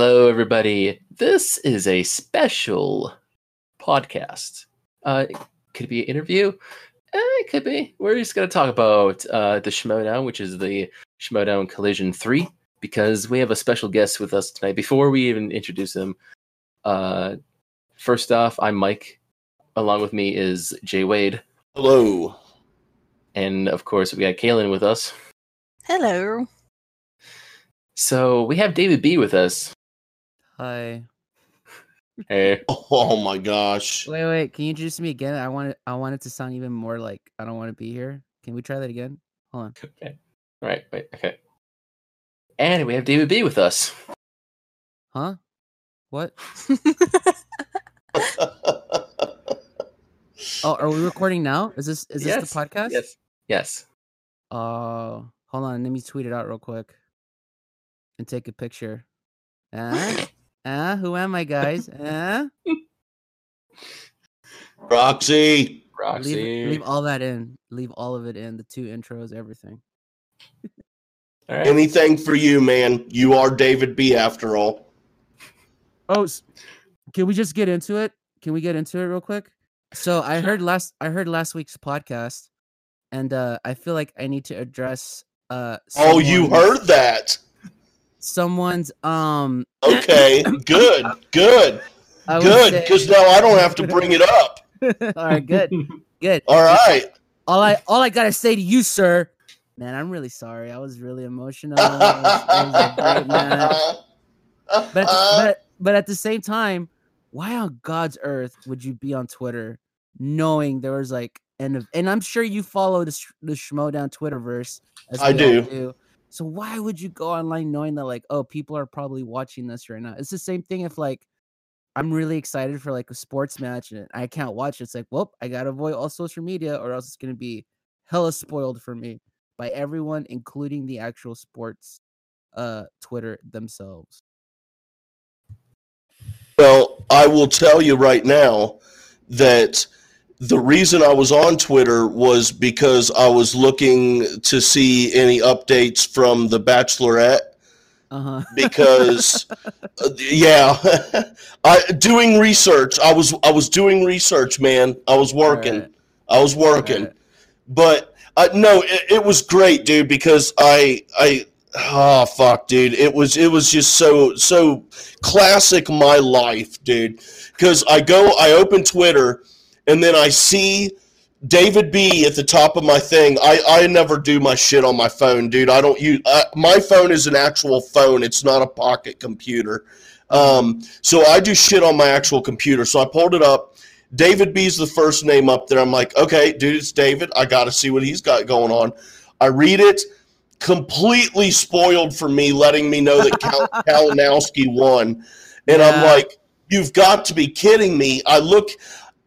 Hello, everybody. This is a special podcast. It could be an interview. It could be. We're just going to talk about the Schmodown, which is the Schmodown Collision 3, because we have a special guest with us tonight. Before we even introduce him, first off, I'm Mike. Along with me is Jay Wade. Hello. And, of course, we got Kaylin with us. Hello. So, we have David B. with us. Hi. Hey. Oh, my gosh. Wait. Can you introduce me again? I want it to sound even more like I don't want to be here. Can we try that again? Hold on. Okay. All right. Wait. Okay. And we have David B. with us. Huh? What? Oh, are we recording now? Is this the podcast? Yes. Hold on. Let me tweet it out real quick. And take a picture. Who am I, guys? Roxy. Leave all that in. Leave all of it in. The two intros, everything. All right. Anything for you, man. You are David B. after all. Oh, can we just get into it? Can we get into it real quick? So I heard last week's podcast, and I feel like I need to address. Oh, you heard that. Someone's okay, good, because now I don't have to bring it up. All right, good. All I gotta say to you, sir, man, I'm really sorry. I was really emotional. I was great, man. But at the same time, why on God's earth would you be on Twitter knowing there was like and I'm sure you follow the Schmodown Twitterverse as I do. So why would you go online knowing that, like, oh, people are probably watching this right now? It's the same thing if, like, I'm really excited for, like, a sports match and I can't watch it. It's like, well, I got to avoid all social media or else it's going to be hella spoiled for me by everyone, including the actual sports Twitter themselves. Well, I will tell you right now that the reason I was on Twitter was because I was looking to see any updates from The Bachelorette. Uh-huh. Because, I was doing research, man. I was working. Right. But no, it was great, dude. Because It was just so classic my life, dude. Because I open Twitter. And then I see David B. at the top of my thing. I never do my shit on my phone, dude. I don't use my phone is an actual phone. It's not a pocket computer. So I do shit on my actual computer. So I pulled it up. David B.'s the first name up there. I'm like, okay, dude, it's David. I got to see what he's got going on. I read it. Completely spoiled for me, letting me know that Kalinowski won. And yeah. I'm like, you've got to be kidding me. I look...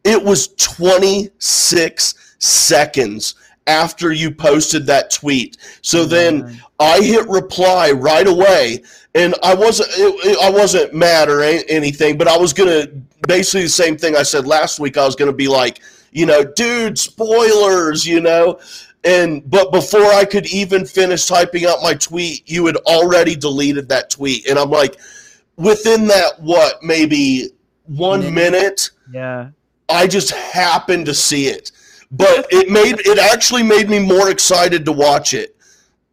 It was 26 seconds after you posted that tweet. So then I hit reply right away, and I wasn't mad or anything, but I was going to basically the same thing I said last week. I was going to be like, you know, dude, spoilers, you know. But before I could even finish typing out my tweet, you had already deleted that tweet. And I'm like, within that, what, maybe 1 minute? Yeah. I just happened to see it, but it actually made me more excited to watch it.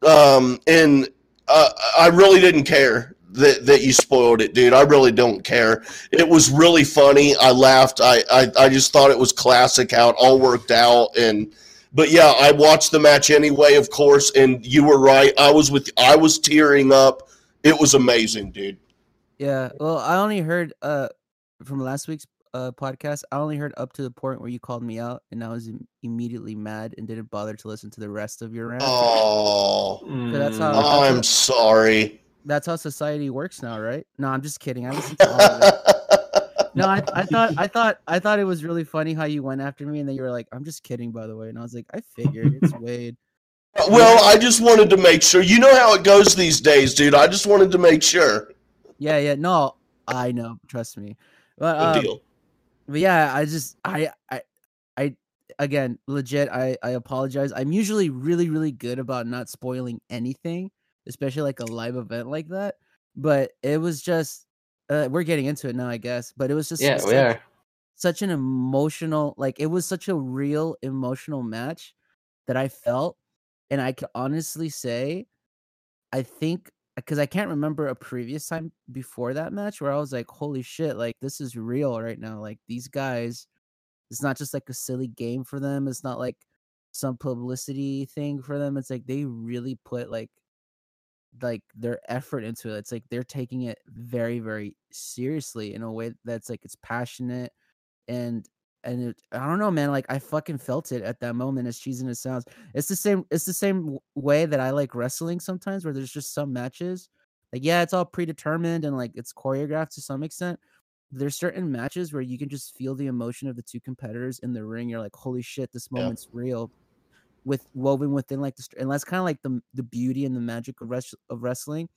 And I really didn't care that you spoiled it, dude. I really don't care. It was really funny. I laughed. I just thought it was classic how it all worked out. But yeah, I watched the match anyway, of course. And you were right. I was tearing up. It was amazing, dude. Yeah. Well, I only heard from last week's podcast. I only heard up to the point where you called me out, and I was immediately mad and didn't bother to listen to the rest of your rant. Oh, I'm sorry. That's how society works now, right? No, I'm just kidding. I listened to all of it. No, I thought it was really funny how you went after me, and then you were like, "I'm just kidding, by the way," and I was like, "I figured it's Wade." Well, I just wanted to make sure. You know how it goes these days, dude. I just wanted to make sure. Yeah. No, I know. Trust me. But, good deal. But yeah, I apologize. I'm usually really, really good about not spoiling anything, especially like a live event like that. But it was just We're getting into it now, I guess. But it was just such an emotional, like, it was such a real emotional match that I felt. And I can honestly say, I think, because I can't remember a previous time before that match where I was like, holy shit, like, this is real right now. Like, these guys, it's not just like a silly game for them. It's not like some publicity thing for them. It's like they really put like their effort into it. It's like they're taking it very, very seriously in a way that's like, it's passionate and it, I don't know, man, like I fucking felt it at that moment, as cheesy as it sounds. It's the same way that I like wrestling sometimes, where there's just some matches like, yeah, it's all predetermined and like it's choreographed to some extent. There's certain matches where you can just feel the emotion of the two competitors in the ring. You're like, holy shit, this moment's real, with woven within like the, and that's kind of like the beauty and the magic of wrestling.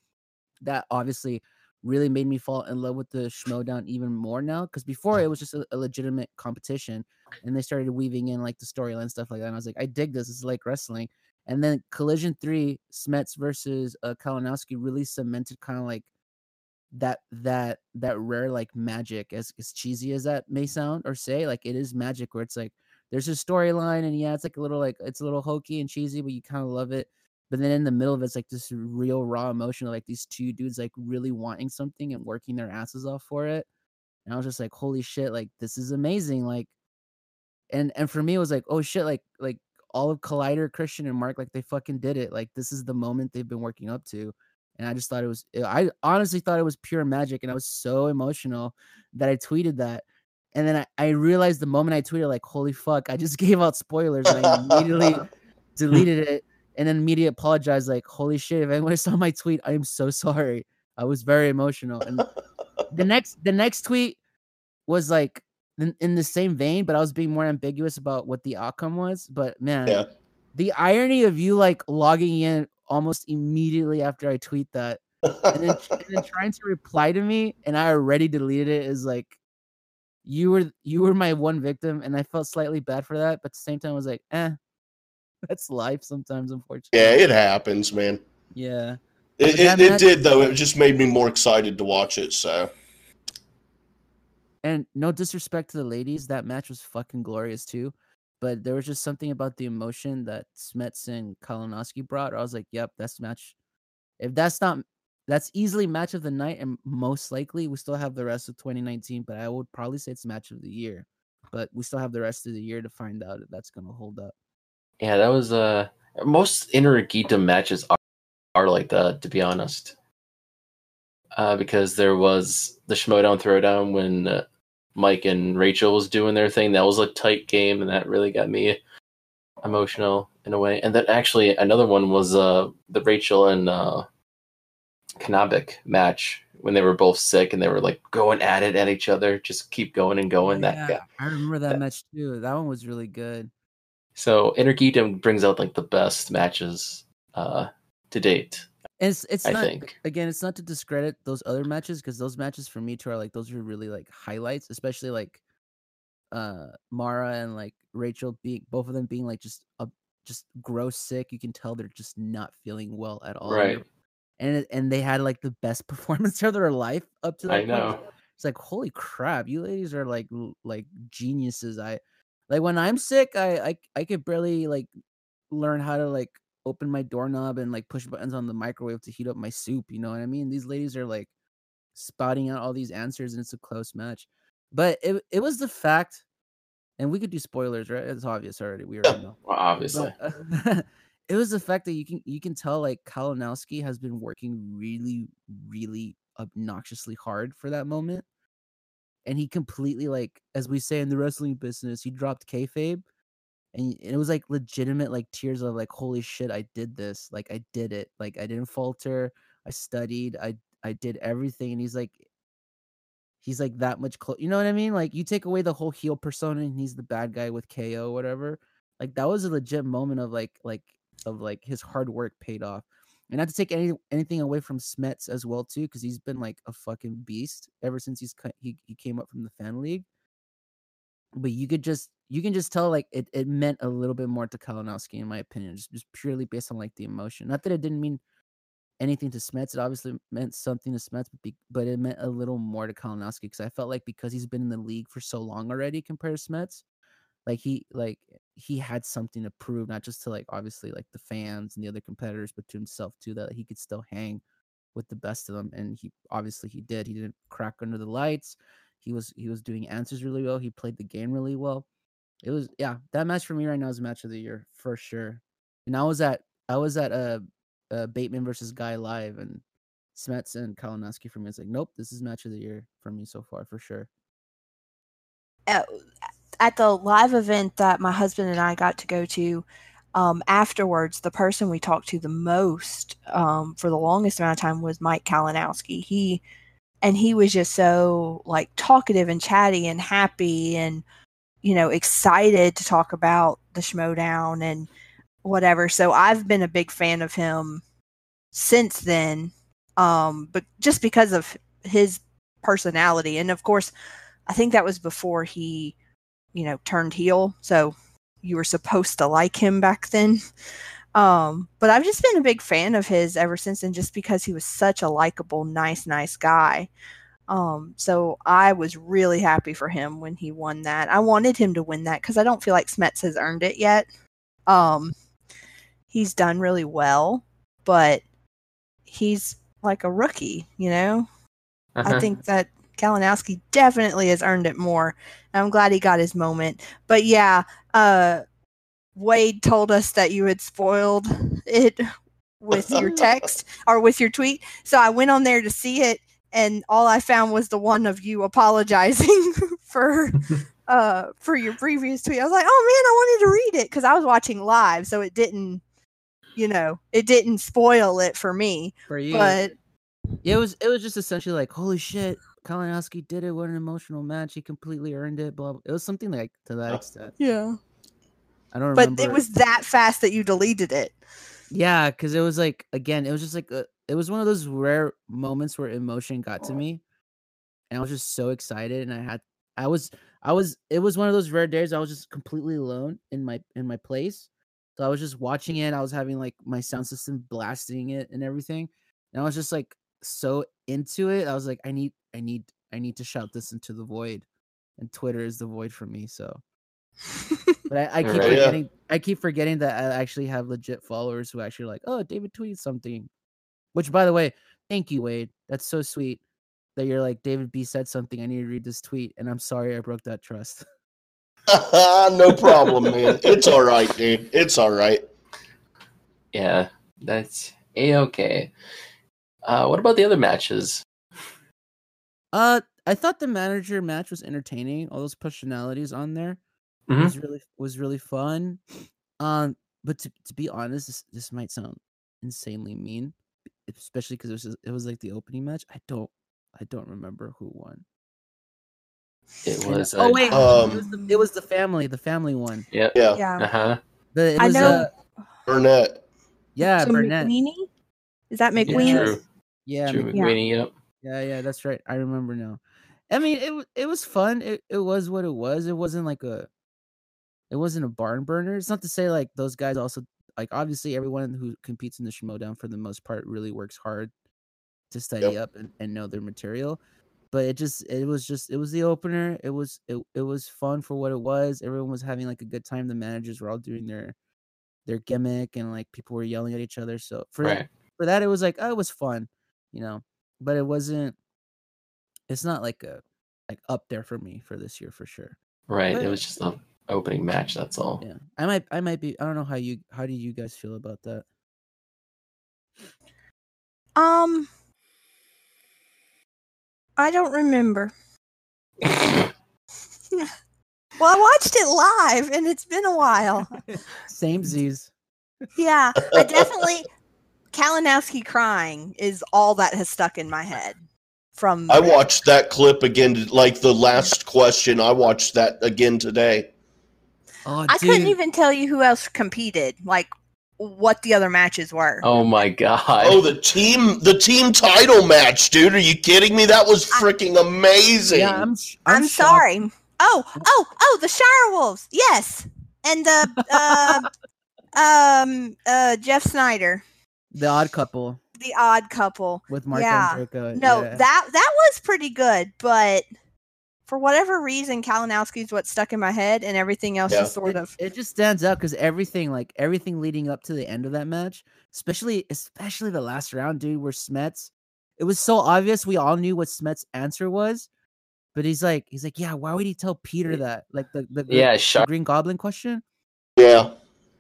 That obviously really made me fall in love with the Schmodown even more now, because before it was just a legitimate competition, and they started weaving in like the storyline stuff like that. And I was like, I dig this. It's like wrestling. And then Collision 3, Smets versus Kalinowski really cemented kind of like that rare like magic, as cheesy as that may sound or say, like it is magic, where it's like there's a storyline and yeah, it's like it's a little hokey and cheesy, but you kind of love it. But then in the middle of it's like this real raw emotion of like these two dudes like really wanting something and working their asses off for it. And I was just like, holy shit, like this is amazing. Like and for me it was like, oh shit, like all of Collider, Christian and Mark, like they fucking did it. Like this is the moment they've been working up to. And I just thought I honestly thought it was pure magic. And I was so emotional that I tweeted that. And then I realized the moment I tweeted, like, holy fuck, I just gave out spoilers. And I immediately deleted it. And then immediately apologized, like, holy shit, if anyone saw my tweet, I am so sorry. I was very emotional. And the next tweet was like in the same vein, but I was being more ambiguous about what the outcome was. But man, the irony of you like logging in almost immediately after I tweet that, and then trying to reply to me, and I already deleted it, is like, you were my one victim, and I felt slightly bad for that, but at the same time I was like, that's life sometimes, unfortunately. Yeah, it happens, man. Yeah, it did though. It just made me more excited to watch it. So, and no disrespect to the ladies, that match was fucking glorious too. But there was just something about the emotion that Smets and Kalinowski brought. I was like, yep, that's match. If that's not, that's easily match of the night. And most likely we still have the rest of 2019, but I would probably say it's match of the year. But we still have the rest of the year to find out if that's going to hold up. Yeah, that was, most Inarikita matches are like that, to be honest. Because there was the Schmodown Throwdown when Mike and Rachel was doing their thing. That was a tight game, and that really got me emotional in a way. And then actually another one was the Rachel and Kanabik match when they were both sick and they were like going at it at each other, just keep going and going. Yeah, I remember that match too. That one was really good. So Inarikita brings out like the best matches to date. It's not, I think. Again, it's not to discredit those other matches, because those matches for me too are like, those are really like highlights, especially like Mara and like Rachel both of them being like just gross sick. You can tell they're just not feeling well at all. Right. And they had like the best performance of their life up to that point. I know. It's like, holy crap, you ladies are like geniuses. Like when I'm sick, I could barely like learn how to like open my doorknob and like push buttons on the microwave to heat up my soup. You know what I mean? These ladies are like spouting out all these answers, and it's a close match. But it was the fact, and we could do spoilers, right? It's obvious already. We already know. Well, obviously. But, it was the fact that you can tell like Kalinowski has been working really, really obnoxiously hard for that moment. And he completely, like, as we say in the wrestling business, he dropped kayfabe. And it was like legitimate, like tears of like, holy shit, I did this. Like, I did it. Like, I didn't falter. I studied. I did everything. And he's like that much close. You know what I mean? Like, you take away the whole heel persona and he's the bad guy with KO, whatever. Like, that was a legit moment of like his hard work paid off. And not to take anything away from Smets as well too, because he's been like a fucking beast ever since he came up from the fan league. But you can just tell like it meant a little bit more to Kalinowski, in my opinion, just purely based on like the emotion. Not that it didn't mean anything to Smets. It obviously meant something to Smets, but it meant a little more to Kolonowski, because I felt like because he's been in the league for so long already compared to Smets, he had something to prove, not just to obviously the fans and the other competitors, but to himself too, that he could still hang with the best of them. And he did. He didn't crack under the lights. He was doing answers really well. He played the game really well. It was, yeah, that match for me right now is match of the year for sure. And I was at Bateman versus Guy live, and Smets and Kolonowski for me. It's nope, this is match of the year for me so far for sure. At the live event that my husband and I got to go to, afterwards, the person we talked to the most for the longest amount of time was Mike Kolonowski. He was just so talkative and chatty and happy and excited to talk about the Schmodown and whatever. So I've been a big fan of him since then, but just because of his personality. And of course, I think that was before he turned heel. So you were supposed to like him back then. But I've just been a big fan of his ever since. And just because he was such a likable, nice guy. So I was really happy for him when he won that. I wanted him to win that because I don't feel like Smets has earned it yet. He's done really well, but he's a rookie, I think that Kolonowski definitely has earned it more. I'm glad he got his moment. But yeah, Wade told us that you had spoiled it with your text or with your tweet. So I went on there to see it, and all I found was the one of you apologizing for your previous tweet. I was like, oh man, I wanted to read it because I was watching live, so it didn't, it didn't spoil it for me. For you, but yeah, it was just essentially holy shit. Kolonowski did it. What an emotional match. He completely earned it. Blah, blah. It was something to that extent. Yeah. I don't remember. But it was that fast that you deleted it. Yeah, because it was again, it was just it was one of those rare moments where emotion got to me. And I was just so excited. And it was one of those rare days. I was just completely alone in my place. So I was just watching it. I was having my sound system blasting it and everything. And I was just so into it. I was like, I need to shout this into the void, and Twitter is the void for me. So, but I keep forgetting that I actually have legit followers who actually oh, David tweeted something, which by the way, thank you, Wade. That's so sweet that you're David B said something. I need to read this tweet, and I'm sorry I broke that trust. No problem, man. It's all right, dude. It's all right. Yeah, that's A-okay. What about the other matches? I thought the manager match was entertaining. All those personalities on there was really fun. But to be honest, this might sound insanely mean, especially because it was the opening match. I don't remember who won. It was. It was the family one. Yep. Yeah. Uh-huh. Burnett. Yeah, so Burnett. McWeeny? Is that McWeeny? Yeah, Drew McWeeny. Yep. Yeah, that's right. I remember now. I mean, it was fun. It was what it was. It wasn't a barn burner. It's not to say those guys also obviously everyone who competes in the Schmodown for the most part really works hard to study up and know their material. But it was the opener. It was fun for what it was. Everyone was having a good time. The managers were all doing their gimmick, and people were yelling at each other. So for that it was it was fun, But it wasn't. It's not up there for me for this year for sure. Right. But it was just the opening match. That's all. Yeah. I might be. I don't know how do you guys feel about that? I don't remember. Well, I watched it live, and it's been a while. Same Z's. Yeah, I definitely. Kolonowski crying is all that has stuck in my head. I watched that clip again, the last question. I watched that again today. Oh, I couldn't even tell you who else competed, what the other matches were. Oh my god! Oh, the team title match, dude. Are you kidding me? That was freaking amazing. Yeah, I'm sorry. Oh, the Shire Wolves, yes, and the Jeff Snyder. The Odd Couple. The Odd Couple with Mark Andreyko. No, that was pretty good, but for whatever reason, Kalinowski's what stuck in my head, and everything else is sort of. It just stands out because everything leading up to the end of that match, especially the last round, dude, where Smets. It was so obvious. We all knew what Smets' answer was, but he's like, yeah, why would he tell Peter that? Like the Green Goblin question. Yeah.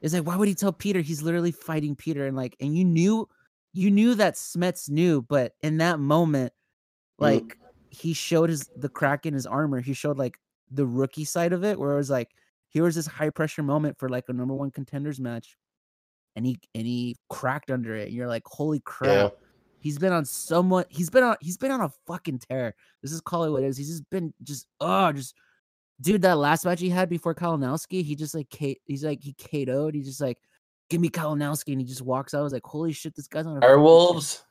It's like, why would he tell Peter? He's literally fighting Peter, and you knew that Smets knew, but in that moment, he showed the crack in his armor. He showed the rookie side of it, where it was here was this high pressure moment for a number one contenders match, and he cracked under it. And you're like, holy crap! Yeah. He's been on a fucking tear. This is call it what it is. He's just been dude. That last match he had before Kalinowski, he KO'd. He's just like, give me Kalinowski, and he just walks out. I was like, holy shit, this guy's on a Airwolves.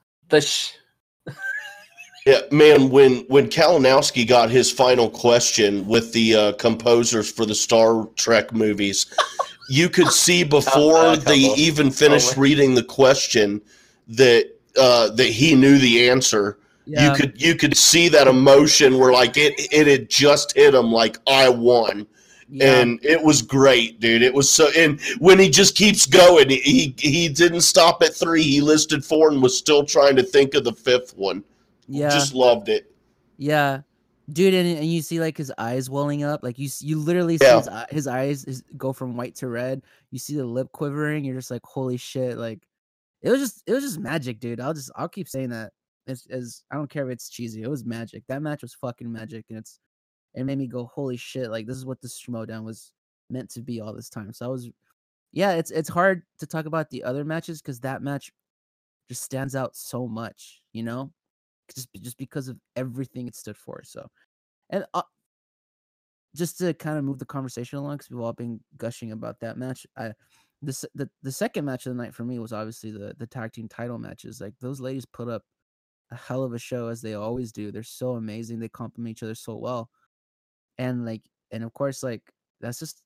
Yeah, man, when Kalinowski got his final question with the composers for the Star Trek movies, you could see before they even finished reading the question that he knew the answer. Yeah. You could see that emotion where it had just hit him I won. Yeah. And it was great, dude. It was so. And when he just keeps going, he didn't stop at 3. He listed 4 and was still trying to think of the 5th one. Yeah, just loved it. Yeah, dude. And you see his eyes welling up. You literally see his eyes go from white to red. You see the lip quivering. You're just like, holy shit. It was just magic, dude. I'll keep saying that. I don't care if it's cheesy. It was magic. That match was fucking magic, and it made me go, holy shit, this is what the Schmodown was meant to be all this time. So it's hard to talk about the other matches because that match just stands out so much, just because of everything it stood for. So, and just to kind of move the conversation along, because we've all been gushing about that match. The second match of the night for me was obviously the tag team title matches. Those ladies put up a hell of a show, as they always do. They're so amazing. They complement each other so well. And of course, that's just,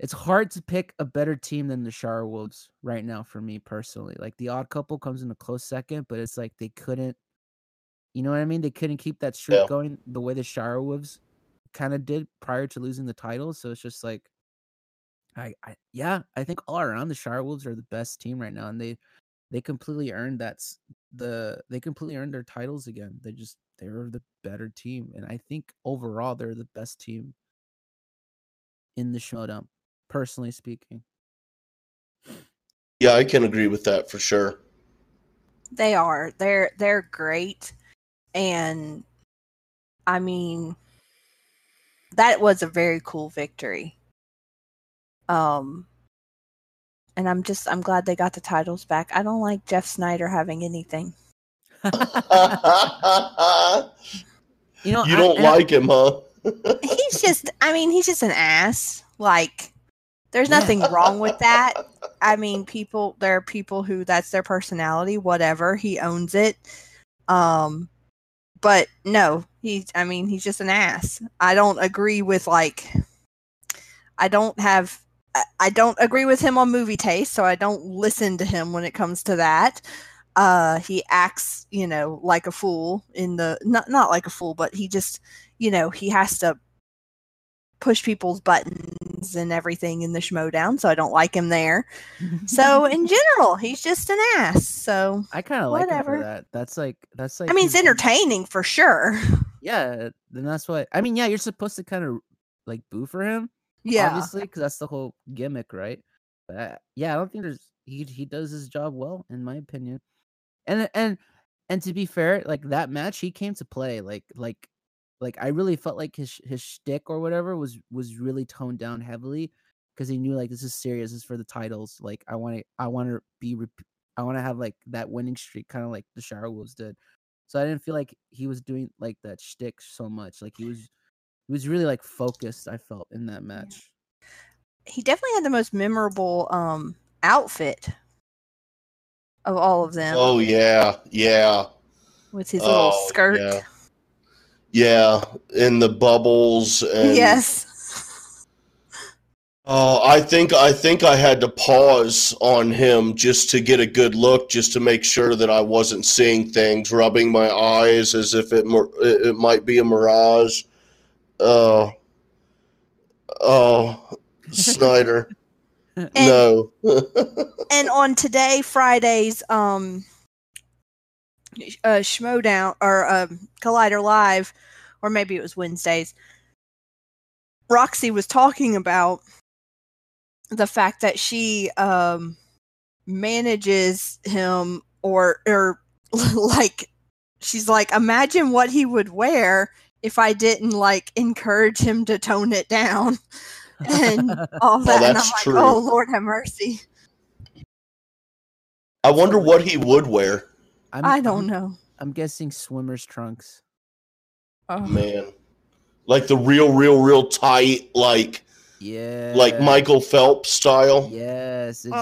it's hard to pick a better team than the Shire Wolves right now for me personally. The Odd Couple comes in a close second, but it's they couldn't, you know what I mean? They couldn't keep that streak going the way the Shire Wolves kind of did prior to losing the title. So it's just I think all around the Shire Wolves are the best team right now, and they completely earned their titles again. They're the better team, and I think overall they're the best team in the Schmodown, personally speaking. Yeah, I can agree with that for sure. They are. They're great, and I mean that was a very cool victory. And I'm glad they got the titles back. I don't like Jeff Snyder having anything. You don't like him, huh? He's just an ass. There's nothing wrong with that. There are people who that's their personality, whatever. He owns it. But no, he's just an ass. I don't agree with I don't agree with him on movie taste, so I don't listen to him when it comes to that. He acts, like a fool in the not like a fool, but he just, he has to push people's buttons and everything in the Schmodown, so I don't like him there. So in general, he's just an ass. So I kind of like him for that. That's it's entertaining for sure. Yeah, then that's what you're supposed to kind of boo for him. Yeah, obviously, because that's the whole gimmick, right? But I don't think he does his job well, in my opinion. And to be fair, that match, he came to play. I really felt his shtick or whatever was really toned down heavily, because he knew this is serious. It's for the titles. I want to have that winning streak, kind of like the Shire Wolves did. So I didn't feel like he was doing that shtick so much. He was really focused, I felt, in that match. He definitely had the most memorable outfit of all of them. Oh yeah, yeah. With his little skirt. Yeah. Yeah, and the bubbles. And yes. I think I had to pause on him just to get a good look, just to make sure that I wasn't seeing things, rubbing my eyes as if it might be a mirage. Snyder. And, no. And on today, Friday's Schmodown or Collider Live, or maybe it was Wednesdays, Roxy was talking about the fact that she manages him, or like, she's like, imagine what he would wear if I didn't like encourage him to tone it down and all that. And I'm like, true. Oh Lord have mercy. I wonder what he would wear. I don't know. I'm guessing swimmer's trunks. Oh man, like the real tight, like. Yeah, like Michael Phelps style. Yes, it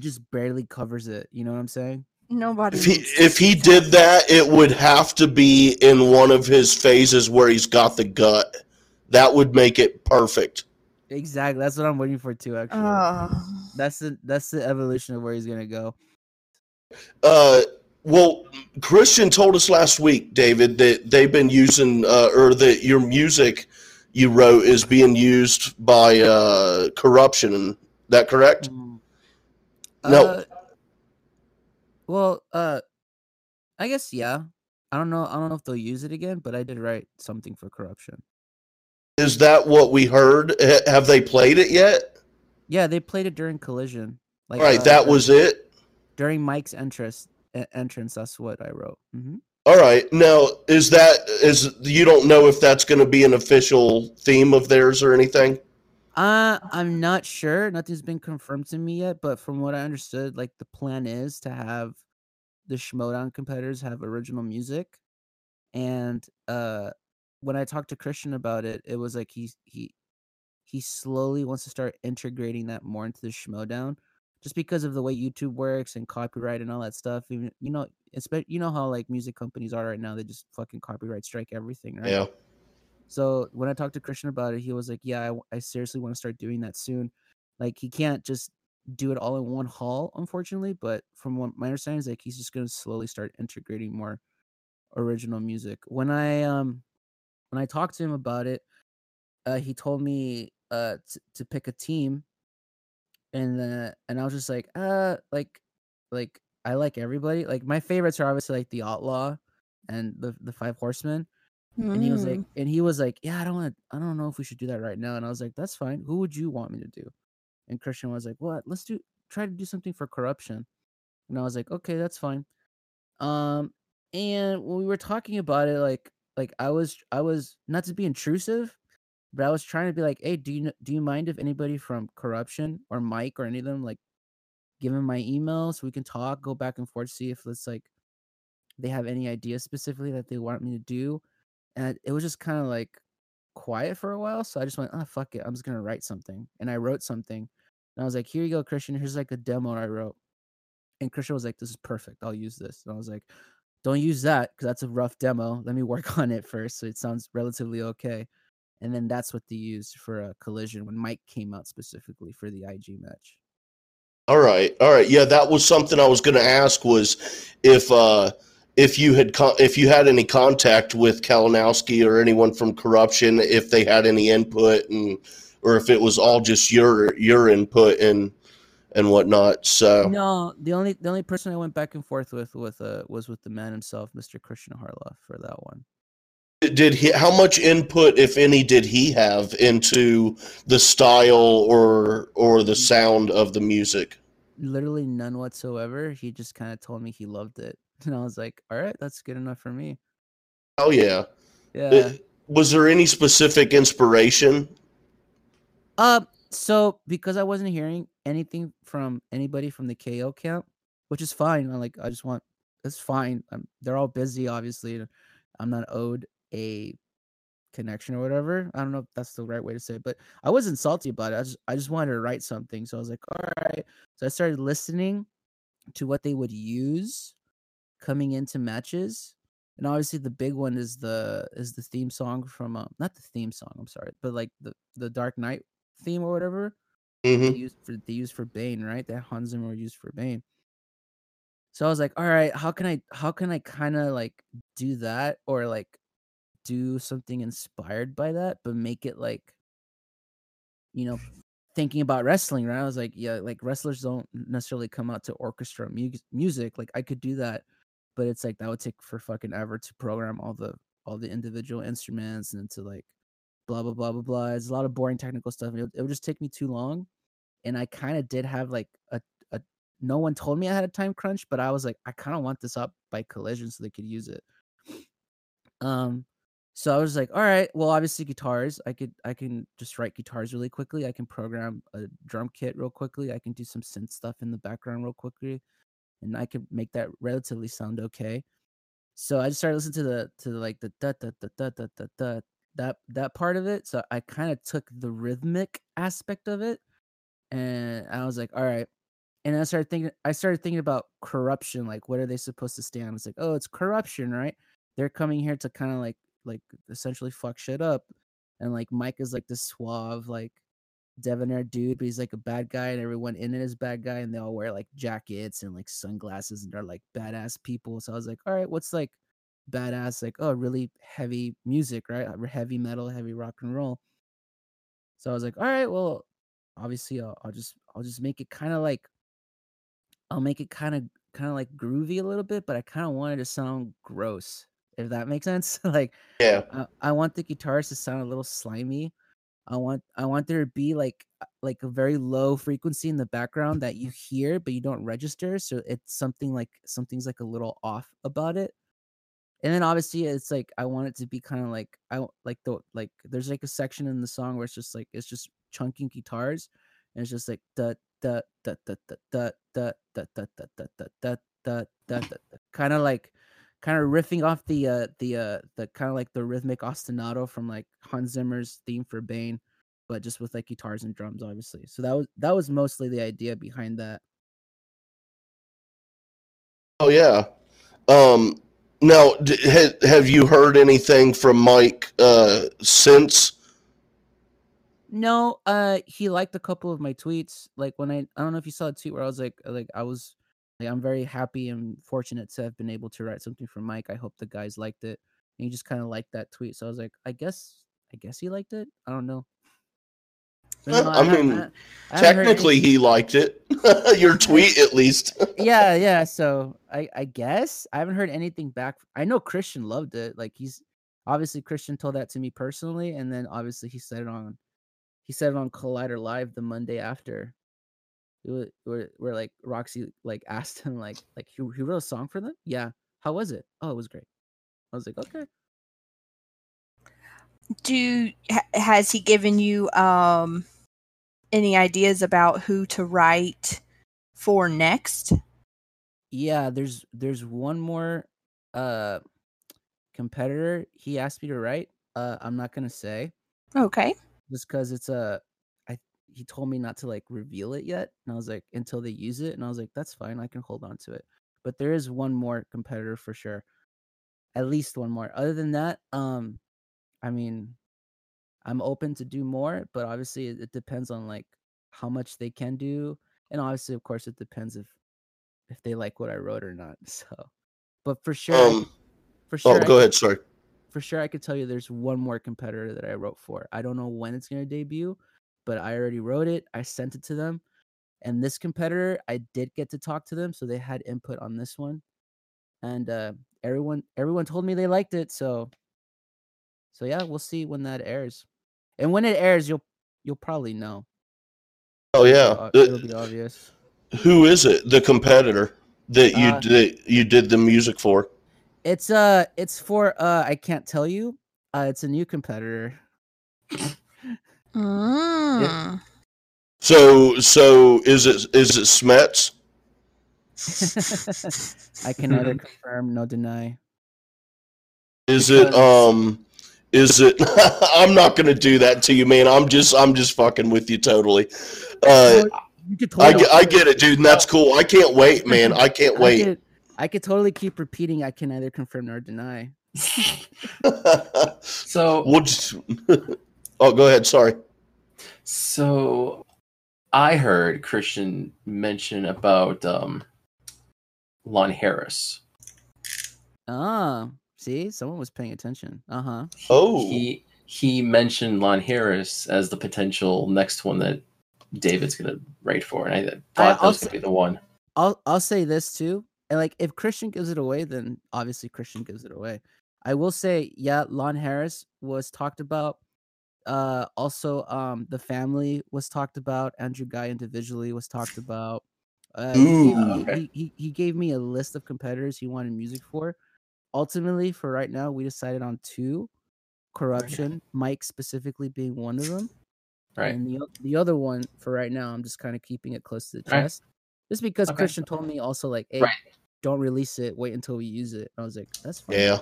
just barely covers it. You know what I'm saying? Nobody. If he did that, it would have to be in one of his phases where he's got the gut. That would make it perfect. Exactly. That's what I'm waiting for too. Actually, that's the evolution of where he's gonna go. Well, Christian told us last week, David, that they've been using or that your music you wrote is being used by corruption. Is that correct? No. Well, I guess, yeah. I don't know if they'll use it again, but I did write something for corruption. Is that what we heard? Have they played it yet? Yeah, they played it during Collision. Like, all right, that was it? During Mike's entrance, that's what I wrote. Mm-hmm. All right. Now, is you don't know if that's going to be an official theme of theirs or anything? I'm not sure. Nothing's been confirmed to me yet, but from what I understood, like, the plan is to have the Schmodown competitors have original music. And when I talked to Christian about it, it was like he slowly wants to start integrating that more into the Schmodown, just because of the way YouTube works and copyright and all that stuff. Even, you know how like music companies are right now, they just fucking copyright strike everything, right? Yeah. So when I talked to Christian about it, he was like, yeah, I seriously want to start doing that soon. Like, he can't just do it all in one haul, unfortunately, but from what my understanding is, like, he's just going to slowly start integrating more original music. When I talked to him about it, he told me to pick a team. And I was just like, like, I like everybody. Like, my favorites are obviously like the Outlaw and the Five Horsemen. Mm. And he was like, yeah, I don't know if we should do that right now. And I was like, that's fine. Who would you want me to do? And Christian was like, well, let's try to do something for corruption. And I was like, okay, that's fine. And when we were talking about it, like I was not to be intrusive, but I was trying to be like, hey, do you mind if anybody from corruption or Mike or any of them, like, give him my email so we can talk, go back and forth, see if it's like they have any ideas specifically that they want me to do. And it was just kind of like quiet for a while. So I just went, oh, fuck it. I'm just going to write something. And I wrote something. And I was like, here you go, Christian. Here's like a demo I wrote. And Christian was like, this is perfect. I'll use this. And I was like, don't use that because that's a rough demo. Let me work on it first so it sounds relatively okay. And then that's what they used for a Collision when Mike came out specifically for the IG match. All right. Yeah, that was something I was going to ask, was if you had any contact with Kalinowski or anyone from Corruption, if they had any input, and or if it was all just your input and whatnot. So no, the only person I went back and forth with was with the man himself, Mr. Christian Harloff, for that one. How much input, if any, did he have into the style or the sound of the music? Literally none whatsoever. He just kind of told me he loved it, and I was like, all right, that's good enough for me. Oh yeah. Was there any specific inspiration? So because I wasn't hearing anything from anybody from the KO camp, which is fine. It's fine. They're all busy, obviously. I'm not owed a connection or whatever. I don't know if that's the right way to say it, but I wasn't salty about it. I just wanted to write something. So I was like, all right. So I started listening to what they would use coming into matches. And obviously the big one is the theme song from, not the theme song, I'm sorry, but like the Dark Knight theme or whatever they used for Bane, right? That Hans Zimmer used for Bane. So I was like, all right, how can I kind of like do that, or like do something inspired by that, but make it like, you know, thinking about wrestling, right? I was like, yeah, like wrestlers don't necessarily come out to orchestra music. Like I could do that, but it's like that would take for fucking ever to program all the individual instruments and to like blah blah blah blah blah. It's a lot of boring technical stuff. It would just take me too long, and I kind of did have like a. No one told me I had a time crunch, but I was like, I kind of want this up by Collision so they could use it. So I was like, all right, well, obviously guitars. I can just write guitars really quickly. I can program a drum kit real quickly. I can do some synth stuff in the background real quickly, and I could make that relatively sound okay. So I just started listening to like the da da da da da da da that part of it. So I kind of took the rhythmic aspect of it, and I was like, all right. And I started thinking about corruption. Like, what are they supposed to stand? It's like, oh, it's corruption, right? They're coming here to kind of like essentially fuck shit up, and like Mike is like this suave like debonair dude, but he's like a bad guy, and everyone in it is bad guy, and they all wear like jackets and like sunglasses, and they're like badass people. So I was like, all right, what's like badass? Like, oh, really heavy music, right? Heavy metal, heavy rock and roll. So I was like, all right, well, obviously I'll just make it kind of like, I'll make it kind of like groovy a little bit, but I kind of wanted to sound gross, if that makes sense. Like, yeah, I want the guitars to sound a little slimy. I want there to be like a very low frequency in the background that you hear but you don't register. So it's something's like a little off about it. And then obviously it's like I want it to be kind of like there's like a section in the song where it's just chunking guitars, and it's just like da da da da da da da da da da da da da, kind of riffing off the kind of like the rhythmic ostinato from like Hans Zimmer's theme for Bane, but just with like guitars and drums, obviously. So that was mostly the idea behind that. Oh yeah. Now, have you heard anything from Mike since? No. He liked a couple of my tweets. Like when I don't know if you saw a tweet where I was like I'm very happy and fortunate to have been able to write something for Mike. I hope the guys liked it. And he just kind of liked that tweet. So I was like, I guess he liked it. I don't know. Well, no, I mean, technically he liked it. Your tweet, at least. Yeah. So I guess I haven't heard anything back. I know Christian loved it. Like Christian told that to me personally. And then obviously he said it on Collider Live the Monday after. Where like Roxy like asked him like he wrote a song for them. Yeah, how was it? Oh, it was great. I was like, okay. Has he given you any ideas about who to write for next? Yeah, there's one more competitor he asked me to write. I'm not gonna say. Okay. Just because it's a. He told me not to like reveal it yet, and I was like, until they use it, and I was like, that's fine, I can hold on to it. But there is one more competitor for sure, at least one more. Other than that, I mean, I'm open to do more, but obviously it depends on like how much they can do, and obviously, of course, it depends if they like what I wrote or not. So, but for sure, go ahead. Sorry. For sure, I could tell you there's one more competitor that I wrote for. I don't know when it's gonna debut, but I already wrote it. I sent it to them. And this competitor, I did get to talk to them, so they had input on this one. And everyone told me they liked it, so yeah, we'll see when that airs. And when it airs, you'll probably know. Oh yeah. It'll be obvious. Who is it? The competitor that you did the music for? It's for I can't tell you. It's a new competitor. Yeah. So is it Smets? I can neither confirm nor deny. Is it? I'm not gonna do that to you, man. I'm just fucking with you totally. I get it, dude, and that's cool. I can't wait, man. I can't wait. I could totally keep repeating. I can neither confirm nor deny. So we'll just. Oh, go ahead. Sorry. So I heard Christian mention about Lon Harris. Ah, see, someone was paying attention. Uh-huh. Oh, he mentioned Lon Harris as the potential next one that David's gonna write for, and I thought that was gonna be the one. I'll say this too, and like if Christian gives it away, then obviously Christian gives it away. I will say, yeah, Lon Harris was talked about. Also, The Family was talked about. Andrew Guy individually was talked about. He gave me a list of competitors he wanted music for. Ultimately, for right now, we decided on two. Corruption, okay. Mike specifically being one of them. Right. And the other one, for right now, I'm just kind of keeping it close to the chest. Right. Just because Christian told me also, like, hey, don't release it. Wait until we use it. And I was like, that's fine. Yeah.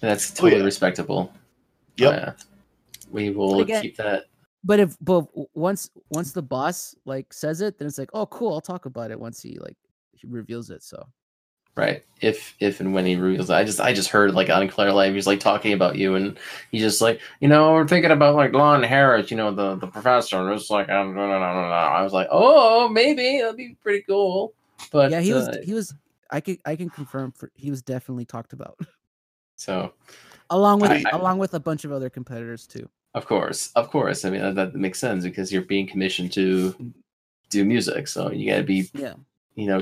That's totally respectable. Yep. Yeah. We will keep that. But if once the boss like says it, then it's like, oh cool, I'll talk about it once he reveals it. So right. If and when he reveals it. I just heard like on Claire Live, he's like talking about you and he's just like, we're thinking about like Lon Harris, the professor. And it's like I was like, oh, maybe that'd be pretty cool. But yeah, he was I can confirm he was definitely talked about. So along with a bunch of other competitors too. Of course. I mean, that makes sense because you're being commissioned to do music. So you got to be,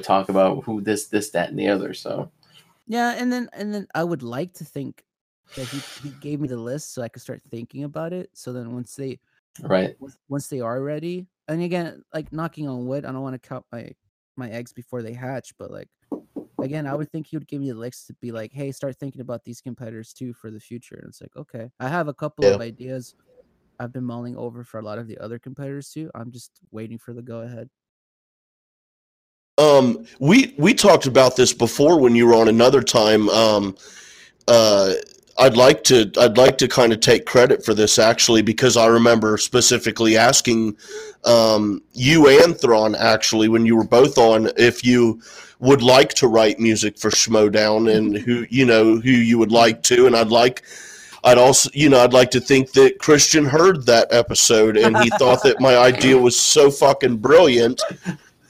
talk about who this, that, and the other. So, yeah. And then I would like to think that he gave me the list so I could start thinking about it. So then once they are ready, and again, like knocking on wood, I don't want to count my eggs before they hatch, but like, again, I would think he would give me the list to be like, hey, start thinking about these competitors too for the future. And it's like, okay, I have a couple of ideas I've been mulling over for a lot of the other competitors too. I'm just waiting for the go ahead. We talked about this before when you were on another time. I'd like to kind of take credit for this actually, because I remember specifically asking you and Thrawn actually when you were both on if you would like to write music for Schmodown and who you would like to, and I'd like to think that Christian heard that episode and he thought that my idea was so fucking brilliant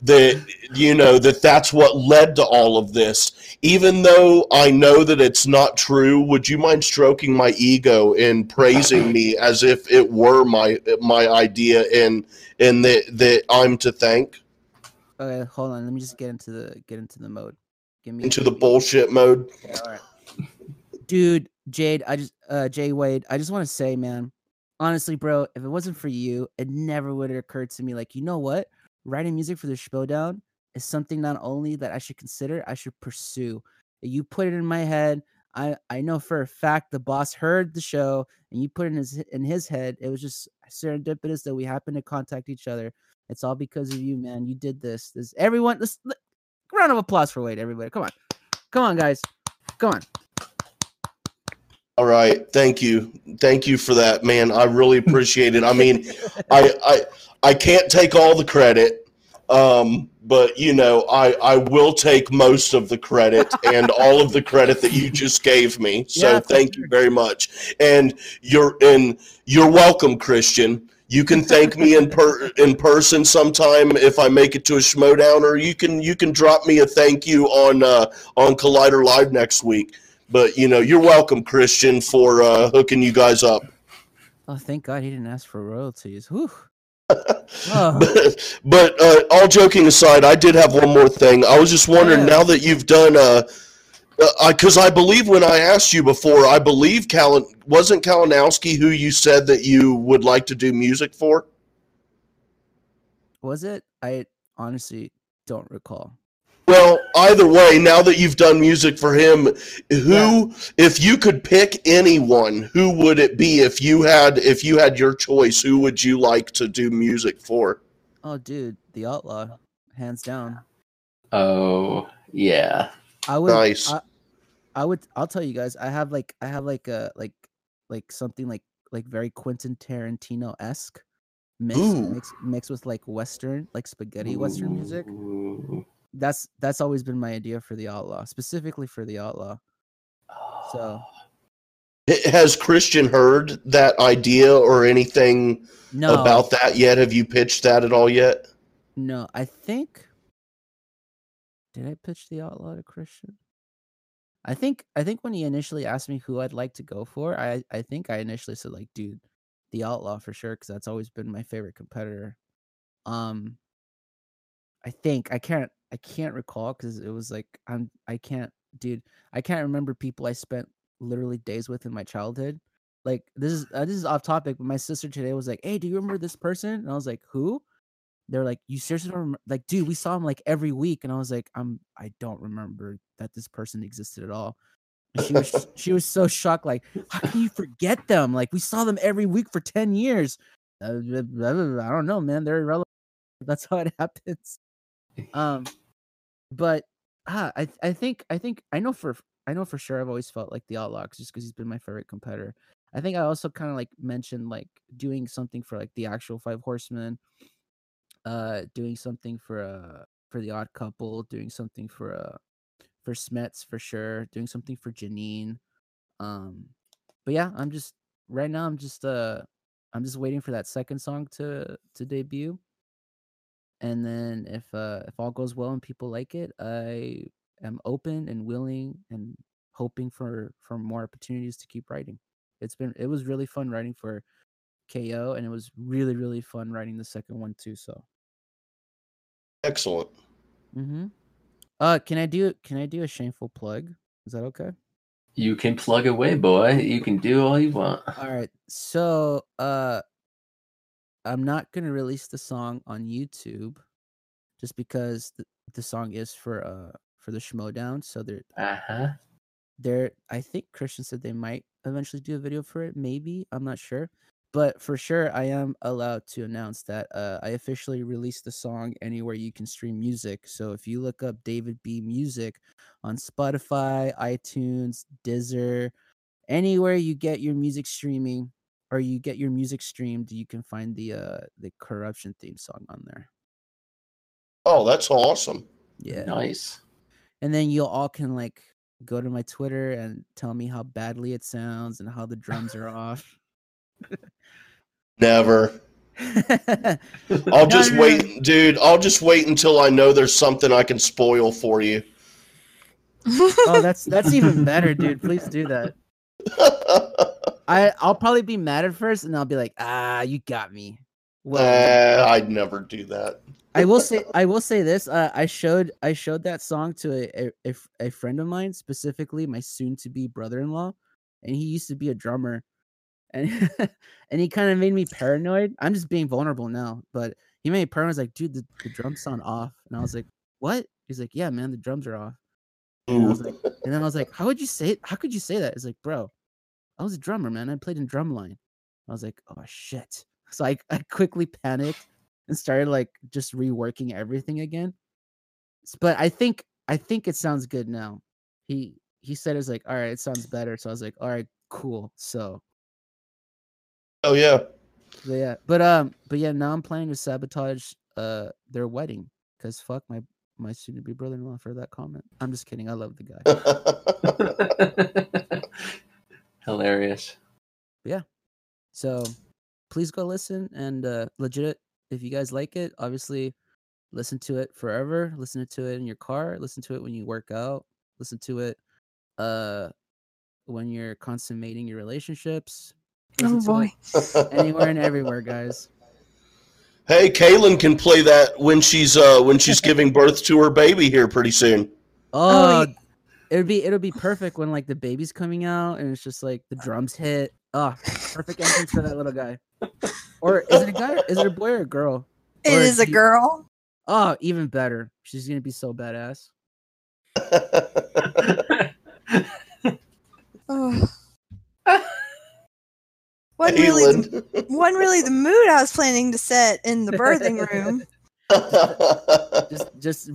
that that's what led to all of this, even though I know that it's not true. Would you mind stroking my ego and praising me as if it were my idea and that I'm to thank? Okay, hold on, let me just get into the mode. Give me the bullshit mode. Yeah, all right. Dude, Jay Wade, I just want to say, man, honestly, bro, if it wasn't for you, it never would have occurred to me like, you know what? Writing music for the Schmodown is something not only that I should consider, I should pursue. You put it in my head. I know for a fact the boss heard the show, and you put it in his head. It was just serendipitous that we happened to contact each other. It's all because of you, man. You did this. Let's round of applause for Wade, everybody. Come on, guys. Come on. All right. Thank you for that, man. I really appreciate it. I mean, I can't take all the credit, but I will take most of the credit and all of the credit that you just gave me. So thank you very much, and you're welcome, Christian. You can thank me in person sometime if I make it to a Schmodown, or you can drop me a thank you on Collider Live next week. But you're welcome, Christian, for hooking you guys up. Oh, thank God he didn't ask for royalties. Whew. But all joking aside, I did have one more thing. I was just wondering, now that you've done, because I believe when I asked you before, I believe wasn't Kalinowski who you said that you would like to do music for? Was it? I honestly don't recall. Well, either way, now that you've done music for him, if you could pick anyone, who would it be? If you had your choice, who would you like to do music for? Oh, dude, the Outlaw, hands down. Oh, yeah. Nice. I'll tell you guys. I have something like very Quentin Tarantino-esque mixed with like Western, like spaghetti Western music. Ooh. That's always been my idea for the Outlaw, specifically for the Outlaw. So Has Christian heard that idea or anything about that yet? Have you pitched that at all yet? No, I think. Did I pitch the Outlaw to Christian? I think when he initially asked me who I'd like to go for, I think I initially said, like, dude, the Outlaw for sure, because that's always been my favorite competitor. I think I can't recall, because it was like I can't remember people I spent literally days with in my childhood. Like, this is off topic, but my sister today was like, hey, do you remember this person? And I was like, who? They're like, you seriously don't remember? Like, dude, we saw him like every week. And I was like, I don't remember that this person existed at all. And she was so shocked. Like, how can you forget them? Like, we saw them every week for 10 years. I don't know, man. They're irrelevant. That's how it happens. I know for sure I've always felt like the Outlaw, just because he's been my favorite competitor. I think I also kind of like mentioned like doing something for like the actual Five Horsemen, doing something for the Odd Couple, doing something for Smets for sure, doing something for Janine. But yeah, I'm just waiting for that second song to debut. And then if all goes well and people like it, I am open and willing and hoping for more opportunities to keep writing. It was really fun writing for KO, and it was really, really fun writing the second one too. So excellent. Mm-hmm. Can I do a shameful plug? Is that okay? You can plug away, boy. You can do all you want. All right. So I'm not going to release the song on YouTube just because the song is for the Schmodown. So I think Christian said they might eventually do a video for it. Maybe. I'm not sure. But for sure, I am allowed to announce that I officially released the song anywhere you can stream music. So if you look up David B. Music on Spotify, iTunes, Deezer, anywhere you get your music streaming, or you get your music streamed, you can find the Corruption theme song on there. Oh, that's awesome. Yeah. Nice. And then you all can like go to my Twitter and tell me how badly it sounds and how the drums are off. Never. I'll just wait. Dude, I'll just wait until I know there's something I can spoil for you. Oh, that's even better, dude. Please do that. I'll probably be mad at first, and I'll be like, you got me. Well, I'd never do that. I will say this. I showed that song to a friend of mine, specifically my soon-to-be brother-in-law, and he used to be a drummer, and he kind of made me paranoid. I'm just being vulnerable now, but he made me paranoid. He's like, dude, the drums sound off, and I was like, what? He's like, yeah, man, the drums are off. And I was like, how would you say? How could you say that? It's like, bro, I was a drummer, man. I played in drumline. I was like, oh, shit. So I quickly panicked and started like just reworking everything again. But I think it sounds good now. He said it was like, all right, it sounds better. So I was like, all right, cool. So. Oh, yeah. So, yeah. But yeah, now I'm planning to sabotage their wedding because fuck my soon-to-be brother-in-law for that comment. I'm just kidding. I love the guy. Hilarious. Yeah. So please go listen, and legit, if you guys like it, obviously listen to it forever. Listen to it in your car. Listen to it when you work out. Listen to it when you're consummating your relationships. Anywhere and everywhere, guys. Hey, Kaylin can play that when she's giving birth to her baby here pretty soon. Oh, It'll be perfect when like the baby's coming out and it's just like the drums hit. Oh, perfect entrance for that little guy. Or is it a guy? Is it a boy or a girl? It is a girl. Oh, even better. She's gonna be so badass. Oh. Wasn't really the mood I was planning to set in the birthing room. just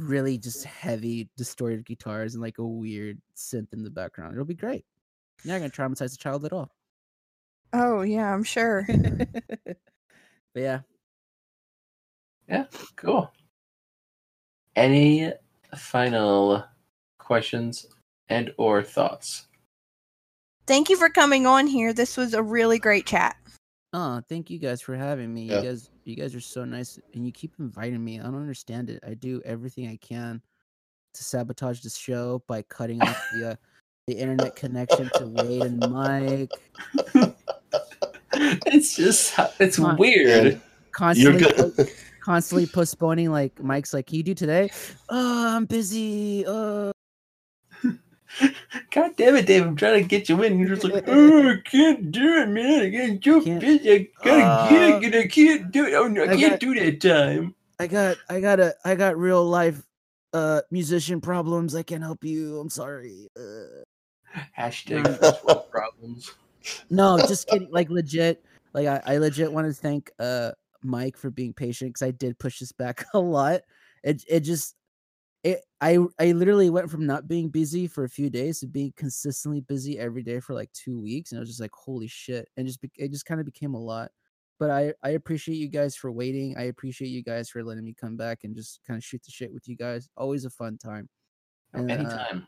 heavy distorted guitars and like a weird synth in the background. It'll be great. You're not gonna traumatize the child at all. Oh yeah, I'm sure. But yeah, cool. Any final questions and or thoughts? Thank you for coming on here. This was a really great chat. Oh, thank you guys for having me. Yeah. You guys are so nice, and you keep inviting me. I don't understand it. I do everything I can to sabotage the show by cutting off the internet connection to Wade and Mike. It's weird. Constantly postponing. Like Mike's like, "Can you do today?" Oh, I'm busy. God damn it, Dave! I'm trying to get you in. You're just like, oh, I can't do it, man. I got so busy. I gotta get it. I can't do it. Oh no, I can't do that time. I got real life, musician problems. I can't help you. I'm sorry. # problems. No, just kidding. Like legit. Like I legit want to thank Mike for being patient, because I did push this back a lot. I literally went from not being busy for a few days to being consistently busy every day for like 2 weeks, and I was just like, holy shit, and it just kind of became a lot. But I appreciate you guys for waiting. I appreciate you guys for letting me come back and just kind of shoot the shit with you guys. Always a fun time. And, anytime.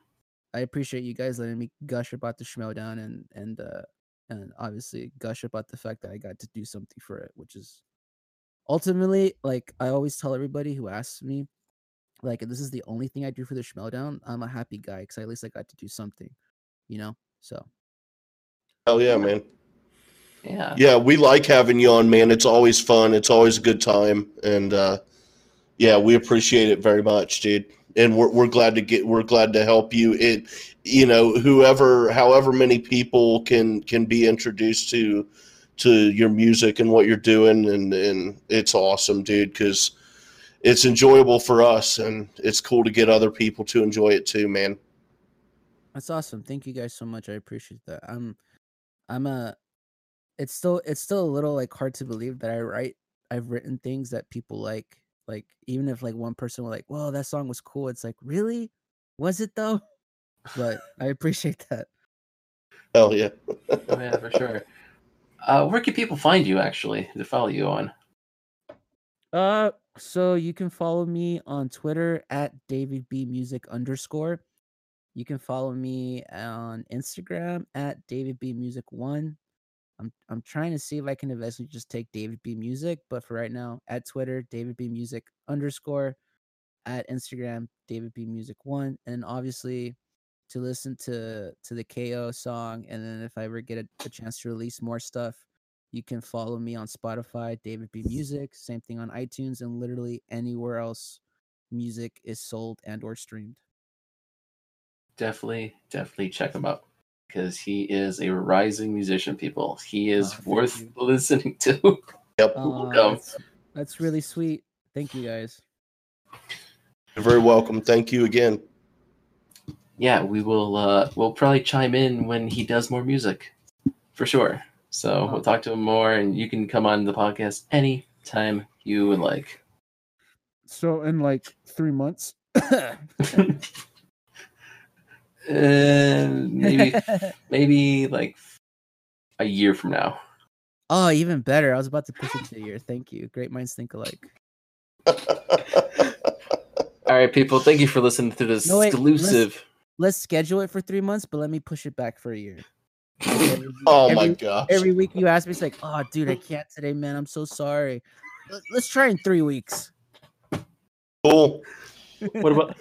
I appreciate you guys letting me gush about the Schmodown and obviously gush about the fact that I got to do something for it, which is ultimately, like I always tell everybody who asks me, like, if this is the only thing I do for the Schmeldown, I'm a happy guy, because at least I got to do something, you know? So. Hell yeah, man. Yeah. Yeah, we like having you on, man. It's always fun. It's always a good time. And, yeah, we appreciate it very much, dude. And we're glad to help you. It, you know, however many people can be introduced to your music and what you're doing. And it's awesome, dude, because it's enjoyable for us, and it's cool to get other people to enjoy it too, man. That's awesome. Thank you guys so much. I appreciate that. It's still a little like hard to believe that I've written things that people like, even if like one person were like, "Whoa, that song was cool." It's like, really? Was it though? But I appreciate that. Hell yeah. Oh, yeah, for sure. Where can people find you actually to follow you on? So you can follow me on Twitter at DavidBMusic_. You can follow me on Instagram at DavidBMusic1. I'm trying to see if I can eventually just take DavidBMusic, but for right now, at Twitter, DavidBMusic_, at Instagram, DavidBMusic1. And obviously to listen to the KO song, and then if I ever get a chance to release more stuff, you can follow me on Spotify, David B. Music. Same thing on iTunes and literally anywhere else music is sold and or streamed. Definitely check him out, because he is a rising musician, people. He is worth listening to. Yep. That's really sweet. Thank you, guys. You're very welcome. Thank you again. Yeah, we will. We'll probably chime in when he does more music, for sure. So we'll talk to him more, and you can come on the podcast anytime you would like. So in like 3 months? maybe like a year from now. Oh, even better. I was about to push it to a year. Thank you. Great minds think alike. All right, people. Thank you for listening to this exclusive. Let's schedule it for 3 months, but let me push it back for a year. My gosh. Every week you ask me, it's like, oh, dude, I can't today, man. I'm so sorry. Let's try in 3 weeks. Cool. What about?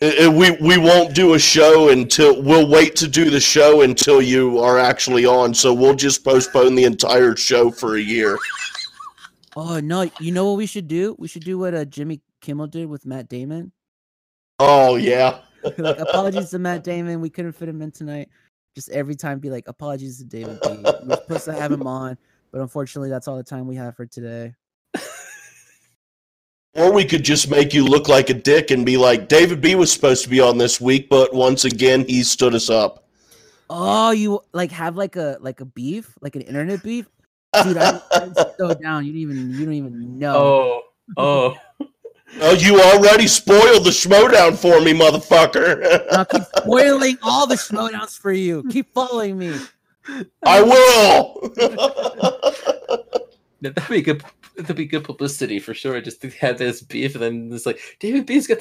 We won't do a show until we'll wait to do the show until you are actually on. So we'll just postpone the entire show for a year. Oh, no. You know what we should do? We should do what Jimmy Kimmel did with Matt Damon. Oh, yeah. Like, apologies to Matt Damon. We couldn't fit him in tonight. Just every time be like, apologies to David B. We're supposed to have him on, but unfortunately, that's all the time we have for today. Or we could just make you look like a dick and be like, David B was supposed to be on this week, but once again, he stood us up. Oh, you like have like a beef, like an internet beef? Dude, I'm so down. You don't even know. Oh. Oh, you already spoiled the Schmodown for me, motherfucker. I'll keep spoiling all the Schmodowns for you. Keep following me. I will. That'd be good publicity for sure. Just to have this beef, and then it's like, David B's got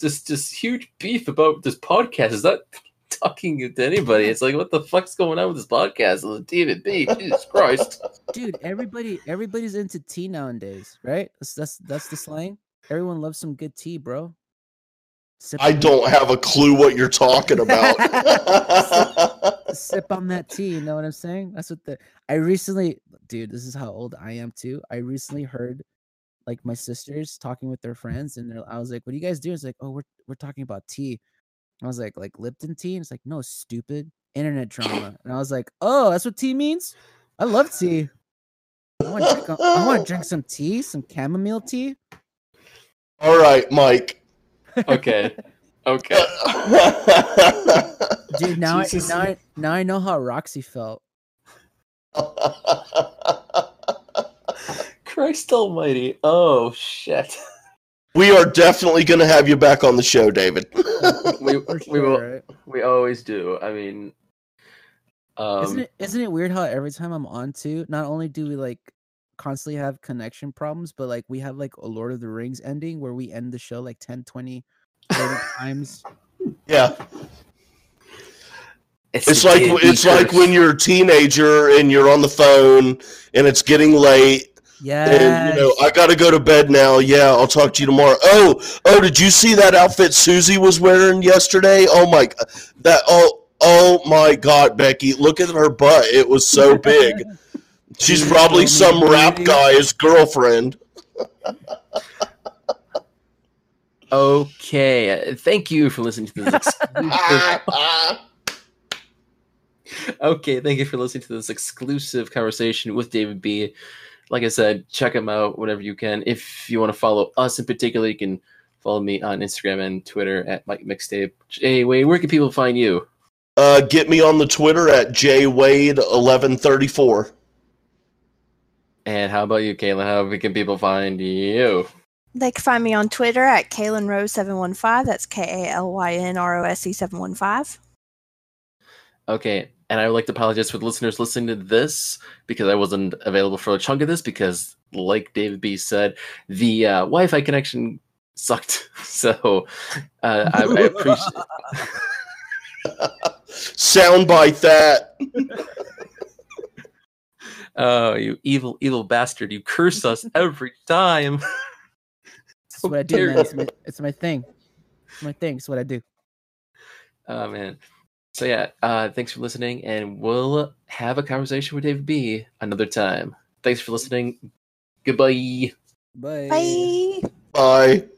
this huge beef about this podcast. Is that talking to anybody. It's like, what the fuck's going on with this podcast on the TVB? Jesus Christ, dude! Everybody's into tea nowadays, right? That's the slang. Everyone loves some good tea, bro. I don't have a clue what you're talking about. Sip on that tea, you know what I'm saying? That's what I recently, dude, this is how old I am too. I recently heard like my sisters talking with their friends, and I was like, what do you guys do? It's like, oh, we're talking about tea. I was like Lipton tea? And it's like, no, stupid, internet drama. And I was like, oh, that's what tea means? I love tea. I want to drink some tea, some chamomile tea. All right, Mike. Okay. Dude, now I know how Roxy felt. Christ almighty. Oh, shit. We are definitely going to have you back on the show, David. we will. Right? We always do. I mean... Isn't it weird how every time I'm on to, not only do we, like, constantly have connection problems, but like we have like a Lord of the Rings ending where we end the show like 10, 20, 30 times. Yeah. It's like when you're a teenager and you're on the phone and it's getting late. Yeah. And you know, I gotta go to bed now. Yeah, I'll talk to you tomorrow. Oh, did you see that outfit Susie was wearing yesterday? Oh my god, oh my god, Becky, look at her butt. It was so big. She's probably some rap guy's girlfriend. Okay. Thank you for listening to this exclusive. Okay, thank you for listening to this exclusive conversation with David B. Like I said, check him out whenever you can. If you want to follow us in particular, you can follow me on Instagram and Twitter at Mike Mixtape. Anyway, where can people find you? Get me on the Twitter at jwade1134. And how about you, Kaylin? How can people find you? They can find me on Twitter at KaylinRose715. That's KALYNROSE715. Okay, and I would like to apologize for the listeners listening to this because I wasn't available for a chunk of this because, like David B said, the Wi-Fi connection sucked. So I appreciate soundbite that. Oh, you evil bastard. You curse us every time. That's what I do, man. It's my thing. It's my thing. It's what I do. Oh, man. So, yeah, thanks for listening, and we'll have a conversation with David B another time. Thanks for listening. Goodbye. Bye. Bye. Bye.